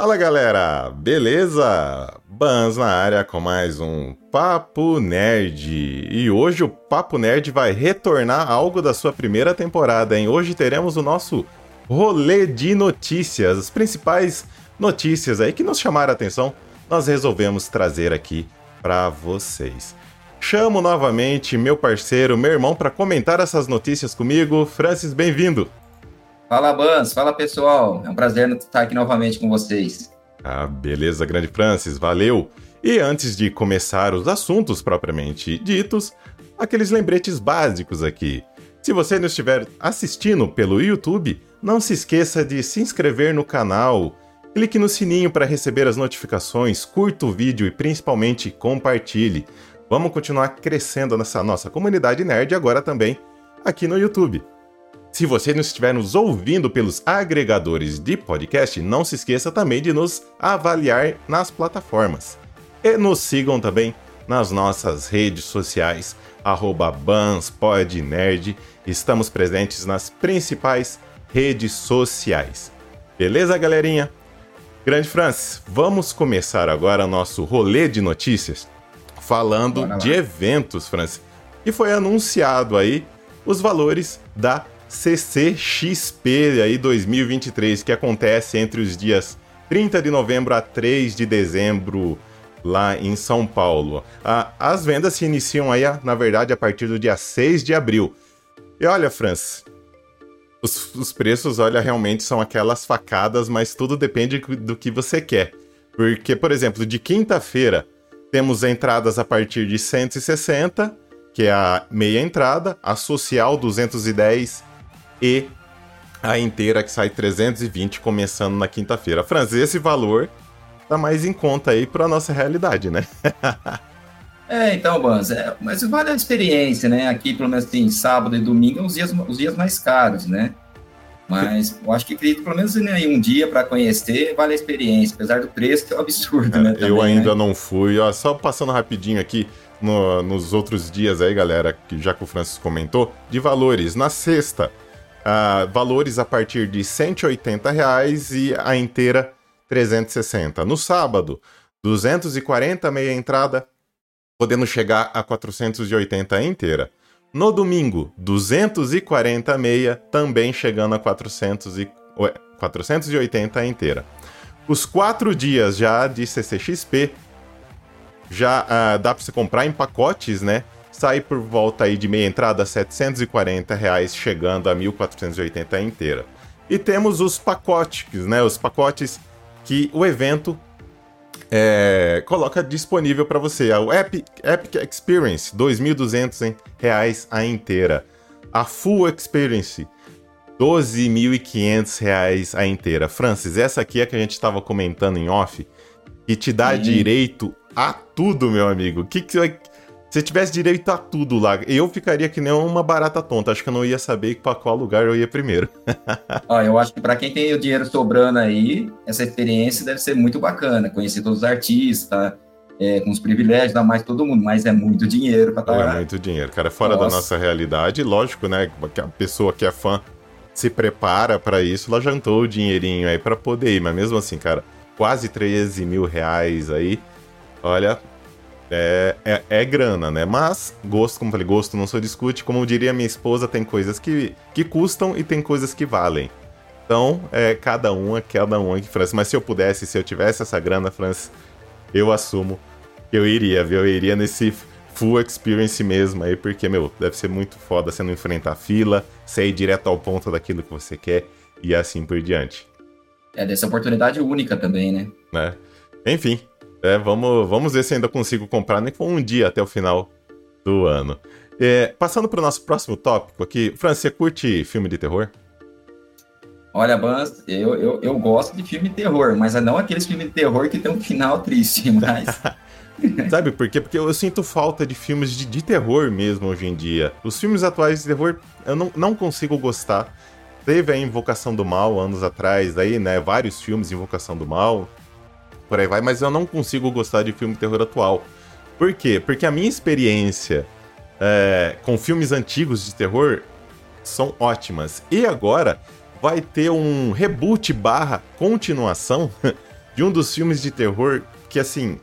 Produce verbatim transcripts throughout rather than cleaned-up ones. Fala galera, beleza? Bans na área com mais um Papo Nerd. E hoje o Papo Nerd vai retornar algo da sua primeira temporada, hein? Hoje teremos o nosso rolê de notícias, as principais notícias aí que nos chamaram a atenção, nós resolvemos trazer aqui para vocês. Chamo novamente meu parceiro, meu irmão, para comentar essas notícias comigo. Francis, bem-vindo! Fala, Bans. Fala, pessoal. É um prazer estar aqui novamente com vocês. Ah, beleza, grande Francis. Valeu. E antes de começar os assuntos propriamente ditos, aqueles lembretes básicos aqui. Se você não estiver assistindo pelo YouTube, não se esqueça de se inscrever no canal. Clique no sininho para receber as notificações, curta o vídeo e, principalmente, compartilhe. Vamos continuar crescendo nessa nossa comunidade nerd agora também aqui no YouTube. Se você não estiver nos ouvindo pelos agregadores de podcast, não se esqueça também de nos avaliar nas plataformas. E nos sigam também nas nossas redes sociais, arroba BansPodNerd. Estamos presentes nas principais redes sociais. Beleza, galerinha? Grande Francis, vamos começar agora nosso rolê de notícias falando de eventos, Francis. E foi anunciado aí os valores da C C X P aí dois mil e vinte e três, que acontece entre os dias trinta de novembro a três de dezembro lá em São Paulo. Ah, as vendas se iniciam aí, na verdade, a partir do dia seis de abril. E olha, Francis, os, os preços, olha, realmente são aquelas facadas, mas tudo depende do que você quer. Porque, por exemplo, de quinta-feira temos entradas a partir de cento e sessenta, que é a meia entrada, a social duzentos e dez e a inteira que sai trezentos e vinte, começando na quinta-feira. Franz, esse valor tá mais em conta aí pra nossa realidade, né? É, então, Bans, é, mas vale a experiência, né? Aqui, pelo menos, tem sábado e domingo, os dias, os dias mais caros, né? Mas eu acho que acredito, pelo menos né, um dia pra conhecer, vale a experiência, apesar do preço, que é um absurdo, é, né? Eu também, ainda né? não fui, ó, só passando rapidinho aqui, no, nos outros dias aí, galera, que já que o Francis comentou, de valores. Na sexta, Uh, valores a partir de cento e oitenta reais e a inteira trezentos e sessenta. No sábado, duzentos e quarenta meia entrada, podendo chegar a quatrocentos e oitenta a inteira. No domingo, duzentos e quarenta meia, também chegando a quatrocentos e, quatrocentos e oitenta a inteira. Os quatro dias já de C C X P, já uh, dá para você comprar em pacotes, né? Sai por volta aí de meia entrada a setecentos e quarenta reais, chegando a mil quatrocentos e oitenta inteira. E temos os pacotes, né? Os pacotes que o evento é, coloca disponível para você. O Epic, Epic Experience, dois mil e duzentos reais a inteira. A Full Experience, doze mil e quinhentos reais a inteira. Francis, essa aqui é que a gente estava comentando em off, que te dá Sim. direito a tudo, meu amigo. O que que você... Se tivesse direito a tudo lá, eu ficaria que nem uma barata tonta. Acho que eu não ia saber para qual lugar eu ia primeiro. Ó, eu acho que para quem tem o dinheiro sobrando aí, essa experiência deve ser muito bacana. Conhecer todos os artistas, é, com os privilégios, dá mais todo mundo. Mas é muito dinheiro para estar lá. É muito dinheiro, cara. Fora nossa. da nossa realidade, lógico, né? Que a pessoa que é fã se prepara para isso, ela jantou o dinheirinho aí para poder ir. Mas mesmo assim, cara, quase treze mil reais aí. Olha... É, é, é grana, né? Mas gosto, como falei, gosto não se discute. Como eu diria minha esposa, tem coisas que, que custam e tem coisas que valem. Então, é cada uma, cada uma aqui, Francis. Mas se eu pudesse, se eu tivesse essa grana, Francis, eu assumo que eu iria, viu? Eu iria nesse full experience mesmo aí, porque, meu, deve ser muito foda você não enfrentar fila, você ir direto ao ponto daquilo que você quer e assim por diante. É, dessa oportunidade única também, né? né? Enfim. É, vamos, vamos ver se ainda consigo comprar, nem que for um dia até o final do ano. É, passando para o nosso próximo tópico aqui, Fran, você curte filme de terror? Olha, Bans, eu, eu, eu gosto de filme de terror, mas não aqueles filmes de terror que tem um final triste, mas... Sabe por quê? Porque eu sinto falta de filmes de, de terror mesmo hoje em dia. Os filmes atuais de terror, eu não, não consigo gostar. Teve a Invocação do Mal, anos atrás, aí, né, vários filmes de Invocação do Mal... por aí vai, mas eu não consigo gostar de filme de terror atual. Por quê? Porque a minha experiência é, com filmes antigos de terror são ótimas. E agora vai ter um reboot barra continuação de um dos filmes de terror que, assim,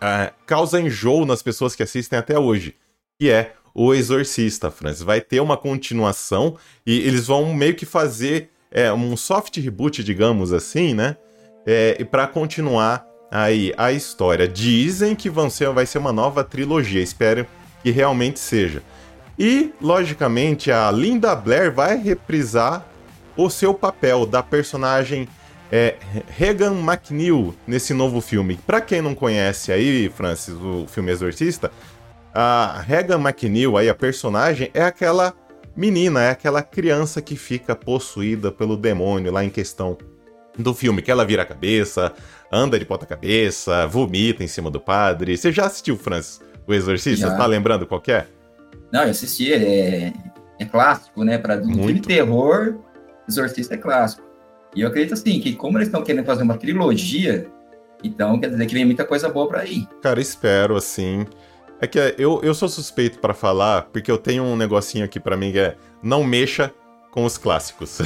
uh, causa enjoo nas pessoas que assistem até hoje, que é O Exorcista, Francis. Vai ter uma continuação e eles vão meio que fazer é, um soft reboot, digamos assim, né? É, pra continuar aí a história. Dizem que vão ser, vai ser uma nova trilogia, espero que realmente seja. E, logicamente, a Linda Blair vai reprisar o seu papel da personagem é, Regan MacNeil nesse novo filme. Pra quem não conhece aí, Francis, o filme Exorcista, a Regan MacNeil, aí, a personagem, é aquela menina, é aquela criança que fica possuída pelo demônio lá em questão do filme, que ela vira a cabeça, anda de ponta cabeça, vomita em cima do padre. Você já assistiu, Francis, O Exorcista? Já. Tá lembrando qual que é? Não, eu assisti, é, é clássico, né? Pra muito terror, Exorcista é clássico. E eu acredito, assim, que como eles estão querendo fazer uma trilogia, então quer dizer que vem muita coisa boa pra aí. Cara, espero, assim... É que eu, eu sou suspeito pra falar, porque eu tenho um negocinho aqui pra mim que é não mexa com os clássicos.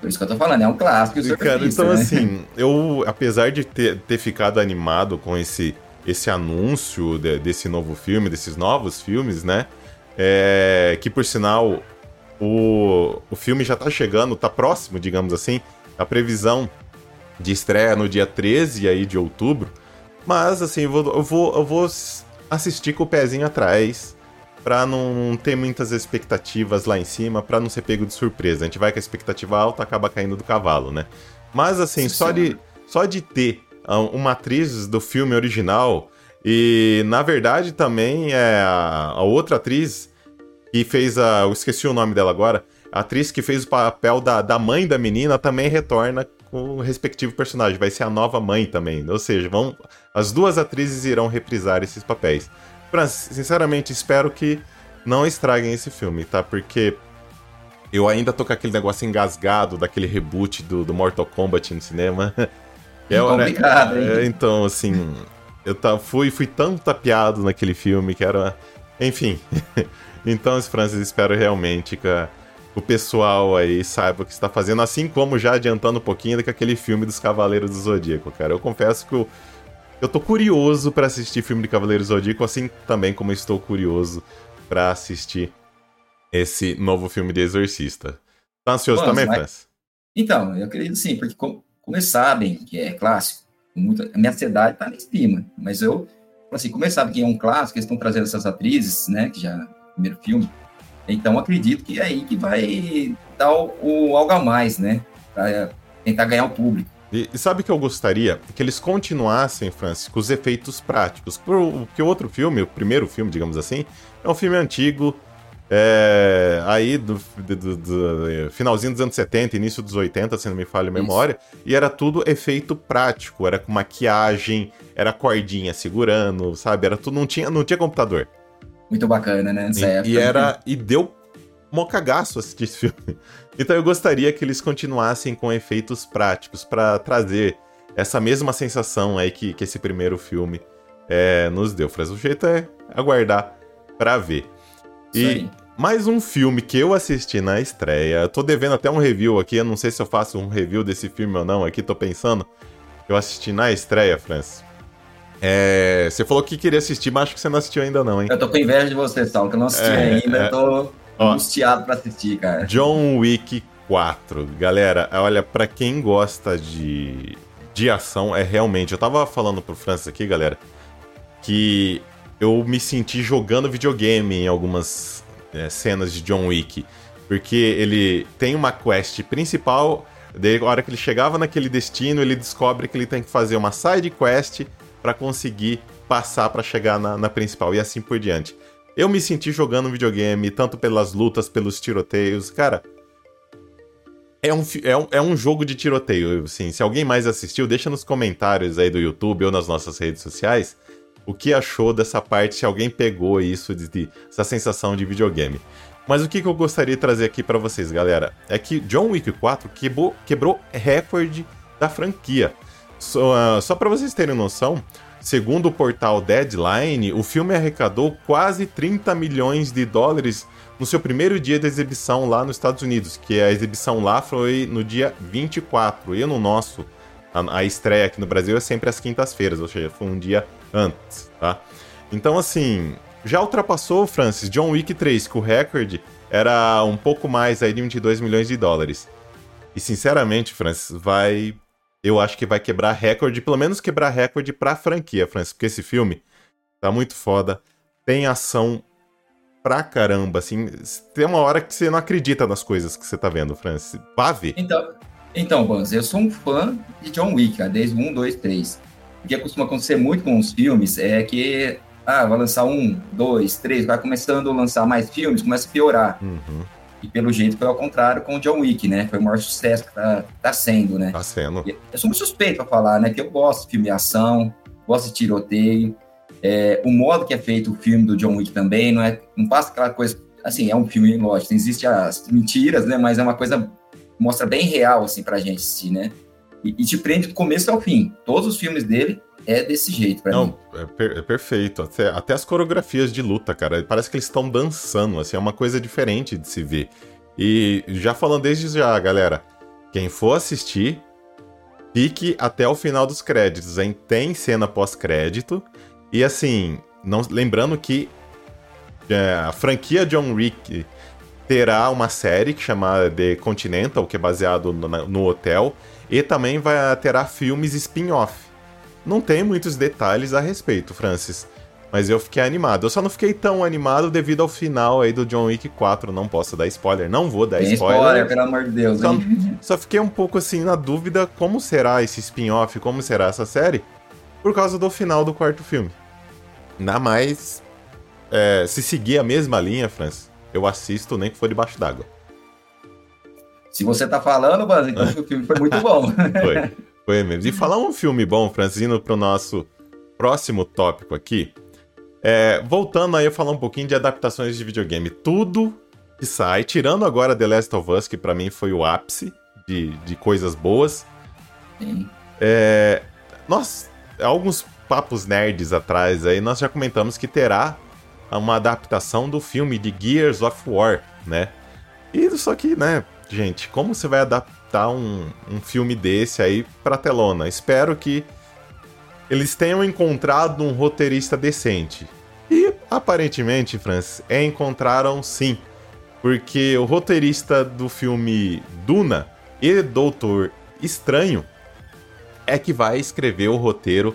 Por isso que eu tô falando, é um clássico. Cara, então, né? Assim, eu, apesar de ter, ter ficado animado com esse, esse anúncio de, desse novo filme, desses novos filmes, né? É, que, por sinal, o, o filme já tá chegando, tá próximo, digamos assim, a previsão de estreia no dia treze aí de outubro. Mas, assim, eu vou, eu vou, eu vou assistir com o pezinho atrás, pra não ter muitas expectativas lá em cima, pra não ser pego de surpresa. A gente vai com a expectativa alta, acaba caindo do cavalo, né? Mas, assim, só de, só de ter uma atriz do filme original, e, na verdade, também é a, a outra atriz que fez a... Eu esqueci o nome dela agora. A atriz que fez o papel da, da mãe da menina também retorna com o respectivo personagem. Vai ser a nova mãe também. Ou seja, vão, as duas atrizes irão reprisar esses papéis. Francis, sinceramente, espero que não estraguem esse filme, tá? Porque eu ainda tô com aquele negócio engasgado daquele reboot do, do Mortal Kombat no cinema. É complicado, né? Hein? Então, assim, eu tá, fui, fui tão tapeado naquele filme que era... Enfim. Então, Francis, espero realmente que a, o pessoal aí saiba o que está fazendo, assim como já adiantando um pouquinho daquele filme dos Cavaleiros do Zodíaco, cara. Eu confesso que eu, eu tô curioso pra assistir filme de Cavaleiros do Zodíaco, assim também como estou curioso pra assistir esse novo filme de Exorcista. Tá ansioso Bans, também, mas... Francis? Então, eu acredito sim, porque como, como eles sabem que é clássico, muito... a minha ansiedade tá lá em cima, mas eu, assim, como eles sabem que é um clássico, eles estão trazendo essas atrizes, né, que já... primeiro filme, então acredito que é aí que vai dar o, o algo a mais, né, pra tentar ganhar o público. E, e sabe que eu gostaria? Que eles continuassem, Francis, com os efeitos práticos, porque o outro filme, o primeiro filme, digamos assim, é um filme antigo, é, aí do, do, do, do finalzinho dos anos setenta, início dos oitenta, se não me falha a memória, isso. E era tudo efeito prático, era com maquiagem, era cordinha segurando, sabe, era tudo, não tinha, não tinha computador. Muito bacana, né? Nessa e, época, e, era, né? E deu mó cagaço assistir esse filme. Então eu gostaria que eles continuassem com efeitos práticos pra trazer essa mesma sensação aí que, que esse primeiro filme é, nos deu. O jeito é aguardar pra ver. E sim, mais um filme que eu assisti na estreia. Eu tô devendo até um review aqui. Eu não sei se eu faço um review desse filme ou não. Aqui tô pensando. Eu assisti na estreia, Francis. É, você falou que queria assistir, mas acho que você não assistiu ainda não, hein? Eu tô com inveja de você, Saulo, que eu não assisti é, ainda, é... tô Ó, angustiado pra assistir, cara. John Wick quatro, galera, olha, pra quem gosta de, de ação, é realmente... Eu tava falando pro Francis aqui, galera, que eu me senti jogando videogame em algumas é, cenas de John Wick, porque ele tem uma quest principal, daí, a hora que ele chegava naquele destino, ele descobre que ele tem que fazer uma side quest... pra conseguir passar pra chegar na, na principal e assim por diante. Eu me senti jogando videogame, tanto pelas lutas, pelos tiroteios. Cara, é um, é um, é um jogo de tiroteio, assim. Se alguém mais assistiu, deixa nos comentários aí do YouTube ou nas nossas redes sociais o que achou dessa parte, se alguém pegou isso, de, de, essa sensação de videogame. Mas o que, que eu gostaria de trazer aqui pra vocês, galera, é que John Wick quatro quebrou, quebrou recorde da franquia. Só, uh, só para vocês terem noção, segundo o portal Deadline, o filme arrecadou quase trinta milhões de dólares no seu primeiro dia de exibição lá nos Estados Unidos, que a exibição lá foi no dia vinte e quatro, e no nosso, A, a estreia aqui no Brasil é sempre às quintas-feiras, ou seja, foi um dia antes, tá? Então, assim, já ultrapassou o Francis John Wick três, que o recorde era um pouco mais aí de vinte e dois milhões de dólares. E, sinceramente, Francis, vai... Eu acho que vai quebrar recorde, pelo menos quebrar recorde pra franquia, Francis, porque esse filme tá muito foda, tem ação pra caramba, assim, tem uma hora que você não acredita nas coisas que você tá vendo, Francis. Vá ver. Então... Então, Bans, eu sou um fã de John Wick, né, desde um, dois, três. O que costuma acontecer muito com os filmes é que, ah, vai lançar um, dois, três, vai começando a lançar mais filmes, começa a piorar. Uhum. E pelo jeito foi ao contrário com o John Wick, né? Foi o maior sucesso que tá, tá sendo, né? Tá sendo. Eu sou muito suspeito pra falar, né? Que eu gosto de filme de ação, gosto de tiroteio. É, o modo que é feito o filme do John Wick também, não é? Não passa aquela coisa... Assim, é um filme, lógico, existem as mentiras, né? Mas é uma coisa... mostra bem real, assim, pra gente assistir, né? E, e te prende do começo ao fim. Todos os filmes dele é desse jeito, pra Não, mim. Não, é, per- é perfeito. Até, até as coreografias de luta, cara, parece que eles estão dançando, assim, é uma coisa diferente de se ver. E já falando desde já, galera, quem for assistir, fique até o final dos créditos, hein? Tem cena pós-crédito. E, assim, não, lembrando que é, a franquia John Wick... terá uma série que chama The Continental, que é baseado no, no hotel, e também vai, terá filmes spin-off. Não tem muitos detalhes a respeito, Francis, mas eu fiquei animado. Eu só não fiquei tão animado devido ao final aí do John Wick quatro, não posso dar spoiler, não vou dar spoiler. spoiler. Pelo amor de Deus. Só, só fiquei um pouco assim na dúvida como será esse spin-off, como será essa série, por causa do final do quarto filme. Ainda mais é, se seguir a mesma linha, Francis. Eu assisto nem que for debaixo d'água. Se você tá falando, Bans, então o filme foi muito bom. foi, foi mesmo. E falar um filme bom, Francino, pro nosso próximo tópico aqui. É, voltando aí, eu falar um pouquinho de adaptações de videogame. Tudo que sai, tirando agora The Last of Us, que pra mim foi o ápice de, de coisas boas. Sim. É, nós, alguns papos nerds atrás aí, nós já comentamos que terá uma adaptação do filme de Gears of War, né? E só que, né, gente, como você vai adaptar um, um filme desse aí pra telona? Espero que eles tenham encontrado um roteirista decente. E, aparentemente, Francis, é, encontraram sim. Porque o roteirista do filme Duna e Doutor Estranho é que vai escrever o roteiro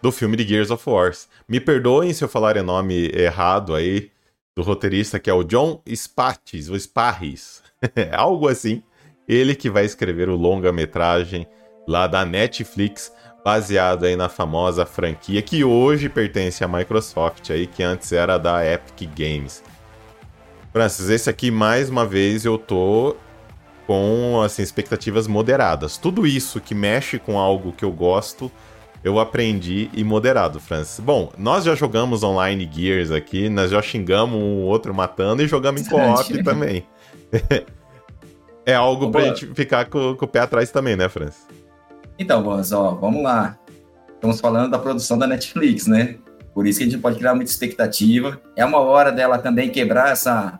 do filme de Gears of War. Me perdoem se eu falar o nome errado aí do roteirista, que é o John Spatis, ou Sparris, algo assim. Ele que vai escrever o longa-metragem lá da Netflix, baseado aí na famosa franquia que hoje pertence à Microsoft, aí, que antes era da Epic Games. Francis, esse aqui, mais uma vez, eu tô com assim, expectativas moderadas. Tudo isso que mexe com algo que eu gosto... Eu aprendi e moderado, Francis. Bom, nós já jogamos online Gears aqui, nós já xingamos um outro matando e jogamos em co-op também. É algo pra gente ficar com, com o pé atrás também, né, Francis? Então, Bans, ó, vamos lá. Estamos falando da produção da Netflix, né? Por isso que a gente pode criar muita expectativa. É uma hora dela também quebrar essa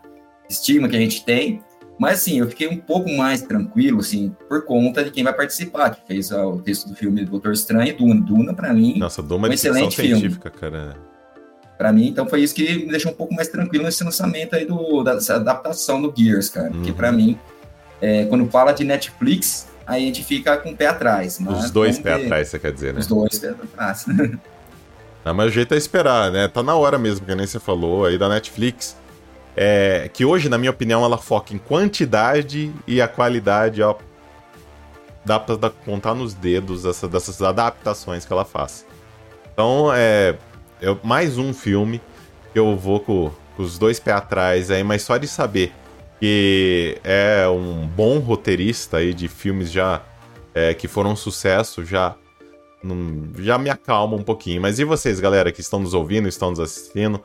estima que a gente tem. Mas, assim, eu fiquei um pouco mais tranquilo, assim, por conta de quem vai participar, que fez ó, o texto do filme do Doutor Estranho e Duna. Duna, pra mim, Nossa, Duna é um excelente filme. Científica, cara. Pra mim, então, foi isso que me deixou um pouco mais tranquilo nesse lançamento aí do, da adaptação do Gears, cara. Uhum. Porque, pra mim, é, quando fala de Netflix, aí a gente fica com o pé atrás. Mas Os dois pés ter... atrás, você quer dizer, né? Os dois pés atrás. Não, mas o jeito é esperar, né? Tá na hora mesmo, que nem você falou aí da Netflix. É, que hoje, na minha opinião, ela foca em quantidade e a qualidade, ó, dá pra dá, contar nos dedos essa, dessas adaptações que ela faz. Então, é, é mais um filme que eu vou com, com os dois pés atrás, aí, mas só de saber que é um bom roteirista aí de filmes já é, que foram um sucesso, já, num, já me acalma um pouquinho. Mas e vocês, galera, que estão nos ouvindo, estão nos assistindo?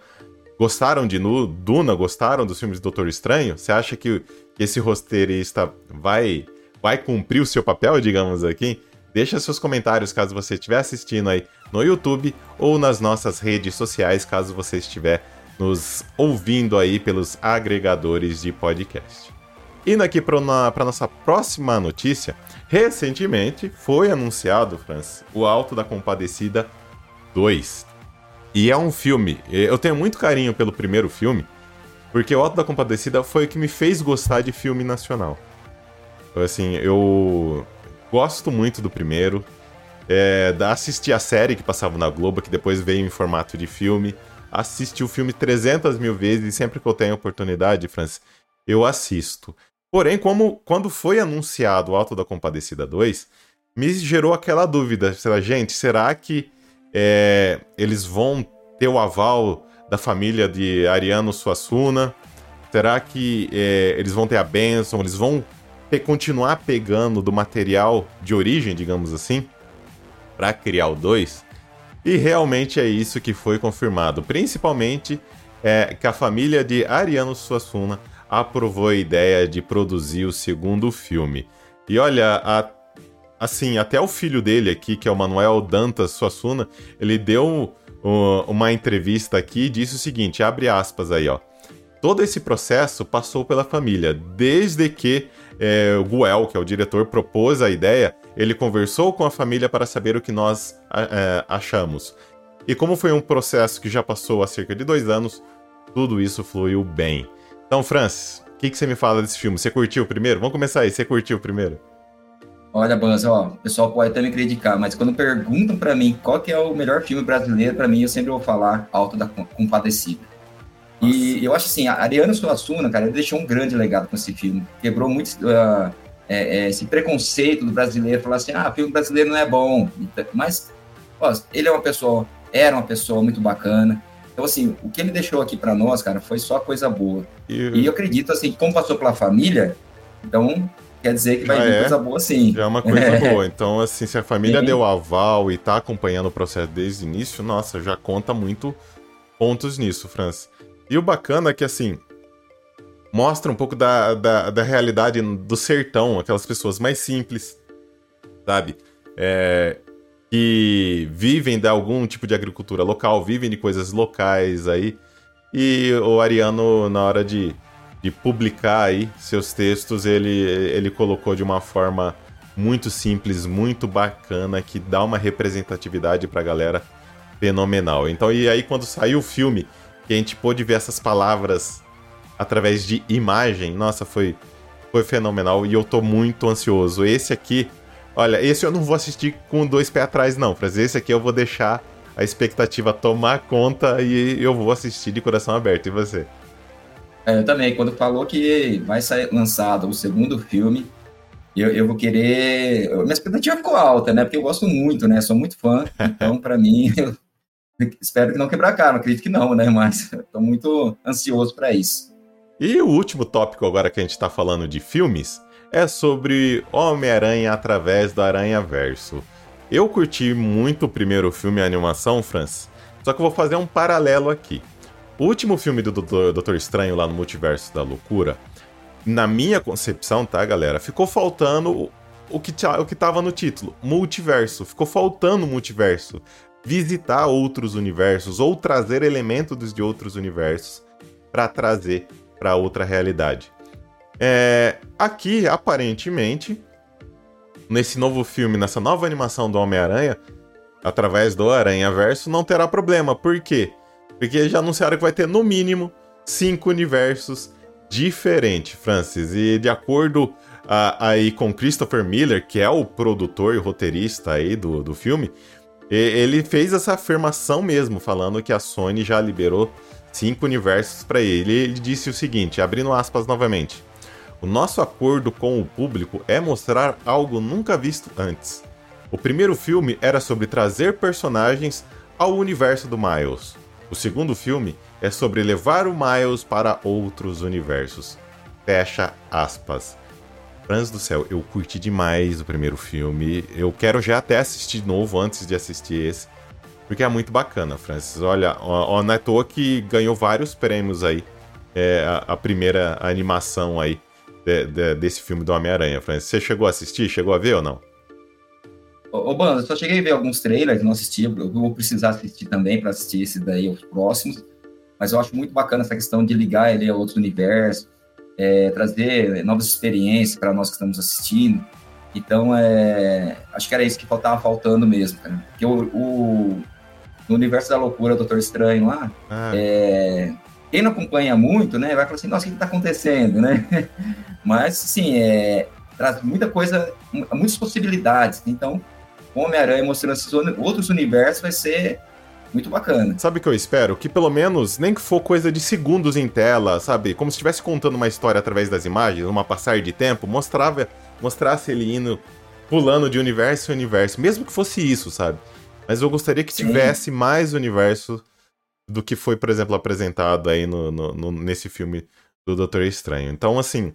Gostaram de Duna? Gostaram dos filmes do Doutor Estranho? Você acha que, que esse roteirista vai, vai cumprir o seu papel, digamos aqui? Deixa seus comentários caso você estiver assistindo aí no YouTube ou nas nossas redes sociais, caso você estiver nos ouvindo aí pelos agregadores de podcast. Indo aqui para nossa próxima notícia, recentemente foi anunciado, Francis, O Auto da Compadecida dois. E é um filme, eu tenho muito carinho pelo primeiro filme, porque O Auto da Compadecida foi o que me fez gostar de filme nacional. Assim, eu gosto muito do primeiro, é, assisti a série que passava na Globo, que depois veio em formato de filme, assisti o filme trezentas mil vezes e sempre que eu tenho oportunidade, Francis, eu assisto. Porém, como, quando foi anunciado O Auto da Compadecida dois, me gerou aquela dúvida. Será, gente, será que é, eles vão ter o aval da família de Ariano Suassuna? Será que é, eles vão ter a bênção? Eles vão ter, continuar pegando do material de origem, digamos assim, para criar o dois? E realmente é isso que foi confirmado. Principalmente é, que a família de Ariano Suassuna aprovou a ideia de produzir o segundo filme. E olha, a, assim, até o filho dele aqui, que é o Manuel Dantas Suassuna, ele deu uh, uma entrevista aqui e disse o seguinte, abre aspas aí, ó. Todo esse processo passou pela família, desde que é, o Guel, que é o diretor, propôs a ideia, ele conversou com a família para saber o que nós é, achamos. E como foi um processo que já passou há cerca de dois anos, tudo isso fluiu bem. Então, Francis, o que, que você me fala desse filme? Você curtiu o primeiro? Vamos começar aí, você curtiu o primeiro? Olha, Bans, ó, o pessoal pode até me criticar, mas quando perguntam pra mim qual que é o melhor filme brasileiro, pra mim eu sempre vou falar Auto da Compadecida. Nossa. E eu acho assim, a Ariano Suassuna, cara, ele deixou um grande legado com esse filme. Quebrou muito uh, é, é, esse preconceito do brasileiro, falar assim, ah, filme brasileiro não é bom. Mas, ó, ele é uma pessoa, era uma pessoa muito bacana. Então, assim, o que ele deixou aqui pra nós, cara, foi só coisa boa. Uhum. E eu acredito, assim, que como passou pela família, então, quer dizer que vai já vir é, coisa boa, sim. Já é uma coisa boa. Então, assim, se a família sim. deu aval e tá acompanhando o processo desde o início, nossa, já conta muito pontos nisso, Francis. E o bacana é que, assim, mostra um pouco da, da, da realidade do sertão, aquelas pessoas mais simples, sabe? É... que vivem de algum tipo de agricultura local, vivem de coisas locais aí. E o Ariano, na hora de, de publicar aí seus textos, ele, ele colocou de uma forma muito simples, muito bacana, que dá uma representatividade pra galera fenomenal. Então, e aí quando saiu o filme, que a gente pôde ver essas palavras através de imagem, nossa, foi, foi fenomenal e eu tô muito ansioso. Esse aqui... Olha, esse eu não vou assistir com dois pés atrás, não, Francis. Esse aqui eu vou deixar a expectativa tomar conta e eu vou assistir de coração aberto. E você? É, eu também. Quando falou que vai sair lançado o segundo filme, eu, eu vou querer... Minha expectativa ficou alta, né? Porque eu gosto muito, né? Sou muito fã. Então, pra mim, eu espero que não quebrar a cara. Não acredito que não, né? Mas eu tô muito ansioso pra isso. E o último tópico agora que a gente tá falando de filmes... é sobre Homem-Aranha através do Aranhaverso. Eu curti muito o primeiro filme, a animação, Francis, só que eu vou fazer um paralelo aqui. O último filme do Doutor Estranho lá no Multiverso da Loucura, na minha concepção, tá, galera, ficou faltando o que, o que tava no título, multiverso. Ficou faltando o multiverso, visitar outros universos ou trazer elementos de outros universos para trazer para outra realidade. É, aqui, aparentemente, nesse novo filme, nessa nova animação do Homem-Aranha, através do Aranhaverso, não terá problema. Por quê? Porque já anunciaram que vai ter, no mínimo, cinco universos diferentes, Francis. E de acordo a, aí com Christopher Miller, que é o produtor e roteirista aí do, do filme, ele fez essa afirmação mesmo, falando que a Sony já liberou cinco universos para ele. Ele disse o seguinte, abrindo aspas novamente... O nosso acordo com o público é mostrar algo nunca visto antes. O primeiro filme era sobre trazer personagens ao universo do Miles. O segundo filme é sobre levar o Miles para outros universos. Fecha aspas. Franz do céu, eu curti demais o primeiro filme. Eu quero já até assistir de novo antes de assistir esse. Porque é muito bacana, Franz. Olha, não é à toa que ganhou vários prêmios aí. É, a, a primeira animação aí. De, de, desse filme do Homem-Aranha, Francis. Você chegou a assistir? Chegou a ver ou não? Ô, ô Bans, eu só cheguei a ver alguns trailers, não assisti, eu vou precisar assistir também para assistir esse daí, os próximos, mas eu acho muito bacana essa questão de ligar ele a outros universos, é, trazer novas experiências para nós que estamos assistindo. Então, é, acho que era isso que estava faltando mesmo, cara. Porque o, o, no universo da loucura, o Doutor Estranho lá, ah. é, quem não acompanha muito, né, vai falar assim, nossa, o que está acontecendo, né? Mas, assim, é, traz muita coisa, muitas possibilidades. Então, Homem-Aranha mostrando esses outros universos vai ser muito bacana. Sabe o que eu espero? Que pelo menos, nem que for coisa de segundos em tela, sabe? Como se estivesse contando uma história através das imagens, uma passar de tempo, mostrava... mostrasse ele indo, pulando de universo em universo, mesmo que fosse isso, sabe? Mas eu gostaria que Sim. tivesse mais universo do que foi, por exemplo, apresentado aí no, no, no, nesse filme do Doutor Estranho. Então, assim,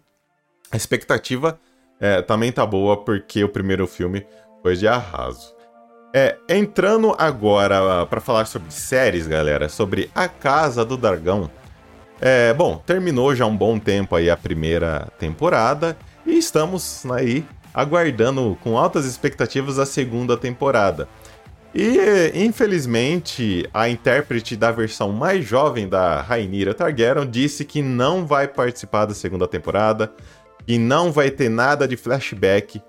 a expectativa é, também tá boa, porque o primeiro filme foi de arraso. É, entrando agora pra falar sobre séries, galera, sobre A Casa do Dragão. É, bom, terminou já um bom tempo aí a primeira temporada... E estamos aí aguardando com altas expectativas a segunda temporada. E, infelizmente, a intérprete da versão mais jovem da Rhaenyra Targaryen disse que não vai participar da segunda temporada, que não vai ter nada de flashback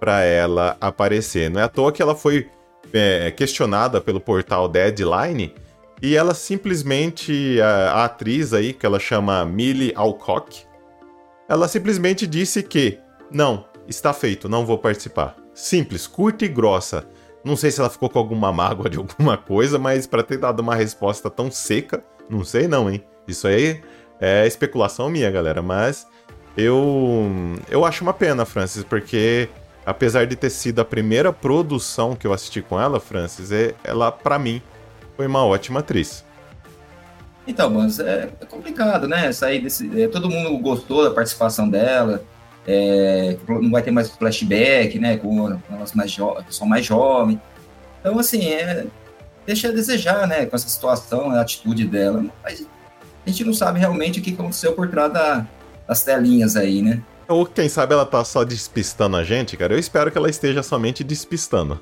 para ela aparecer. Não é à toa que ela foi é, questionada pelo portal Deadline e ela simplesmente, a, a atriz aí, que ela chama Millie Alcock, ela simplesmente disse que, não, está feito, não vou participar. Simples, curta e grossa. Não sei se ela ficou com alguma mágoa de alguma coisa, mas para ter dado uma resposta tão seca, não sei não, hein? Isso aí é especulação minha, galera. Mas eu, eu acho uma pena, Francis, porque apesar de ter sido a primeira produção que eu assisti com ela, Francis, ela, para mim, foi uma ótima atriz. Então, mas é complicado, né? Sair desse, é, todo mundo gostou da participação dela, é, não vai ter mais flashback, né? Com a pessoa mais jovem. Então, assim, é, deixa a desejar, né? Com essa situação, a atitude dela. Mas a gente não sabe realmente o que aconteceu por trás da, das telinhas aí, né? Ou quem sabe ela tá só despistando a gente, cara. Eu espero que ela esteja somente despistando.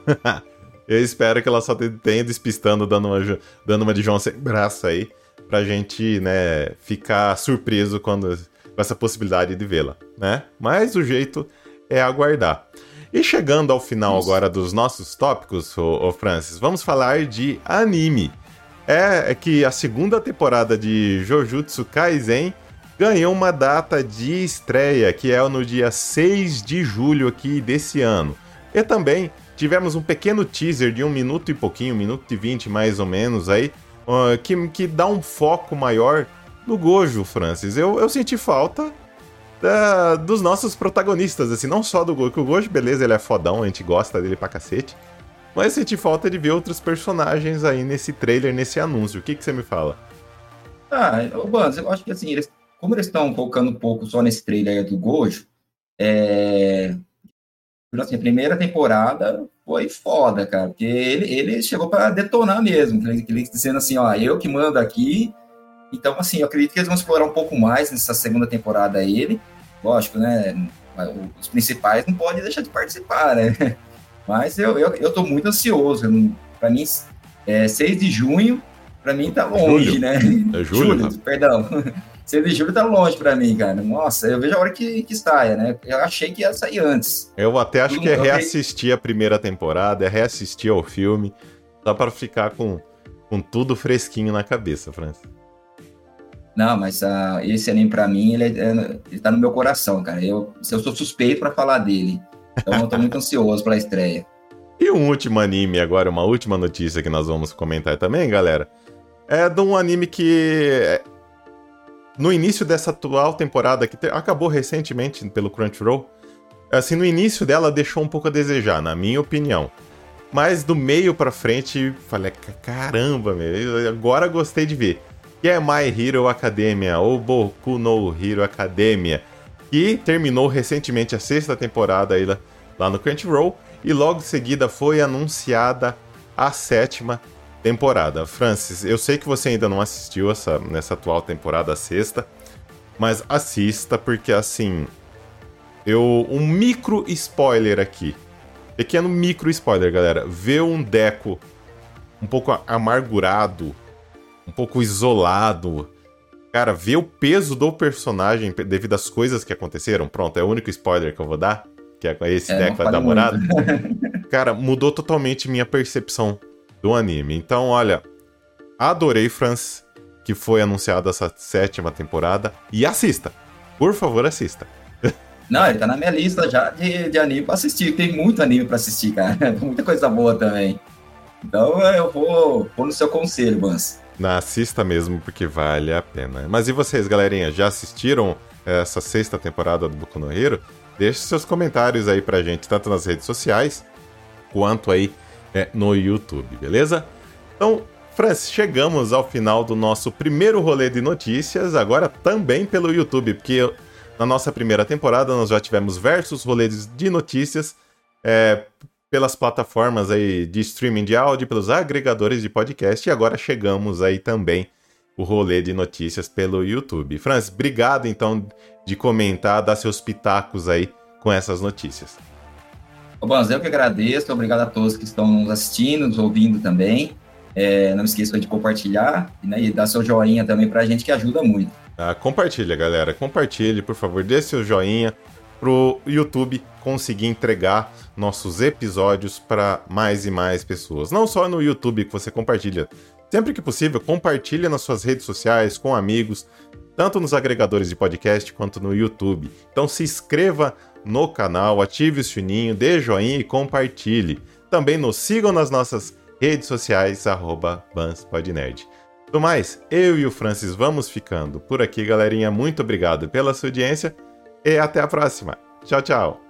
Eu espero que ela só tenha despistando, dando uma, dando uma de João sem braço aí. Pra gente, né, ficar surpreso quando, com essa possibilidade de vê-la, né? Mas o jeito é aguardar. E chegando ao final Nossa. agora dos nossos tópicos, ô, ô Francis, vamos falar de anime. É, é que a segunda temporada de Jujutsu Kaisen ganhou uma data de estreia, que é no dia seis de julho aqui desse ano. E também tivemos um pequeno teaser de um minuto e pouquinho, um minuto e vinte mais ou menos aí, Uh, que, que dá um foco maior no Gojo, Francis. Eu, eu senti falta da, dos nossos protagonistas, assim, não só do Gojo, que o Gojo, beleza, ele é fodão, a gente gosta dele pra cacete, mas eu senti falta de ver outros personagens aí nesse trailer, nesse anúncio. O que, que você me fala? Ah, Bans, eu acho que assim, eles, como eles estão focando um pouco só nesse trailer do Gojo, é... assim, a primeira temporada... foi foda, cara, porque ele, ele chegou pra detonar mesmo, ele dizendo assim, ó, eu que mando aqui, então, assim, eu acredito que eles vão explorar um pouco mais nessa segunda temporada aí, ele, lógico, né, os principais não podem deixar de participar, né, mas eu, eu, eu tô muito ansioso, eu, pra mim, é, seis de junho, pra mim tá longe, julho. né, é julho, julho perdão, seis de julho tá longe pra mim, cara. Nossa, eu vejo a hora que, que saia, né? Eu achei que ia sair antes. Eu até acho Tudo que é reassistir a primeira temporada, é reassistir ao filme, só pra ficar com, com tudo fresquinho na cabeça, Francis. Não, mas uh, esse anime pra mim, ele, é, ele tá no meu coração, cara. Eu, eu sou suspeito pra falar dele. Então eu tô muito ansioso pra estreia. E um último anime agora, uma última notícia que nós vamos comentar também, galera, é de um anime que... no início dessa atual temporada, que te... acabou recentemente pelo Crunchyroll, assim, no início dela deixou um pouco a desejar, na minha opinião. Mas do meio pra frente, falei, caramba, meu, agora gostei de ver. Que é My Hero Academia, ou Boku no Hero Academia, que terminou recentemente a sexta temporada aí, lá no Crunchyroll, e logo em seguida foi anunciada a sétima temporada. Temporada. Francis, eu sei que você ainda não assistiu essa, nessa atual temporada, a sexta, mas assista, porque assim, eu um micro spoiler aqui, pequeno micro spoiler, galera, ver um Deco um pouco amargurado, um pouco isolado, Cara, ver o peso do personagem devido às coisas que aconteceram. Pronto, é o único spoiler que eu vou dar, que é esse é, deck da namorada. Cara, mudou totalmente minha percepção do anime. Então, olha, adorei Francis, que foi anunciada essa sétima temporada. E assista! Por favor, assista. Não, ele tá na minha lista já de, de anime pra assistir. Tem muito anime pra assistir, cara. Tem muita coisa boa também. Então eu vou, vou no seu conselho, Bans. Não, assista mesmo, porque vale a pena. Mas e vocês, galerinha? Já assistiram essa sexta temporada do Boku no Hero? Deixe seus comentários aí pra gente, tanto nas redes sociais, quanto aí é, no YouTube, beleza? Então, Francis, chegamos ao final do nosso primeiro rolê de notícias, agora também pelo YouTube, porque na nossa primeira temporada nós já tivemos versus rolês de notícias é, pelas plataformas aí de streaming de áudio, pelos agregadores de podcast, e agora chegamos aí também o rolê de notícias pelo YouTube. Francis, obrigado então de comentar, dar seus pitacos aí com essas notícias. Ô, Bans, eu que agradeço, obrigado a todos que estão nos assistindo, nos ouvindo também. É, não esqueça de compartilhar, né, e dar seu joinha também pra gente, que ajuda muito. Ah, compartilha, galera. Compartilhe, por favor. Dê seu joinha pro YouTube conseguir entregar nossos episódios para mais e mais pessoas. Não só no YouTube que você compartilha. Sempre que possível, compartilha nas suas redes sociais, com amigos, tanto nos agregadores de podcast quanto no YouTube. Então se inscreva no canal, ative o sininho, dê joinha e compartilhe. Também nos sigam nas nossas redes sociais, arroba BansPodNerd. Do mais, eu e o Francis vamos ficando por aqui, galerinha. Muito obrigado pela sua audiência e até a próxima. Tchau, tchau.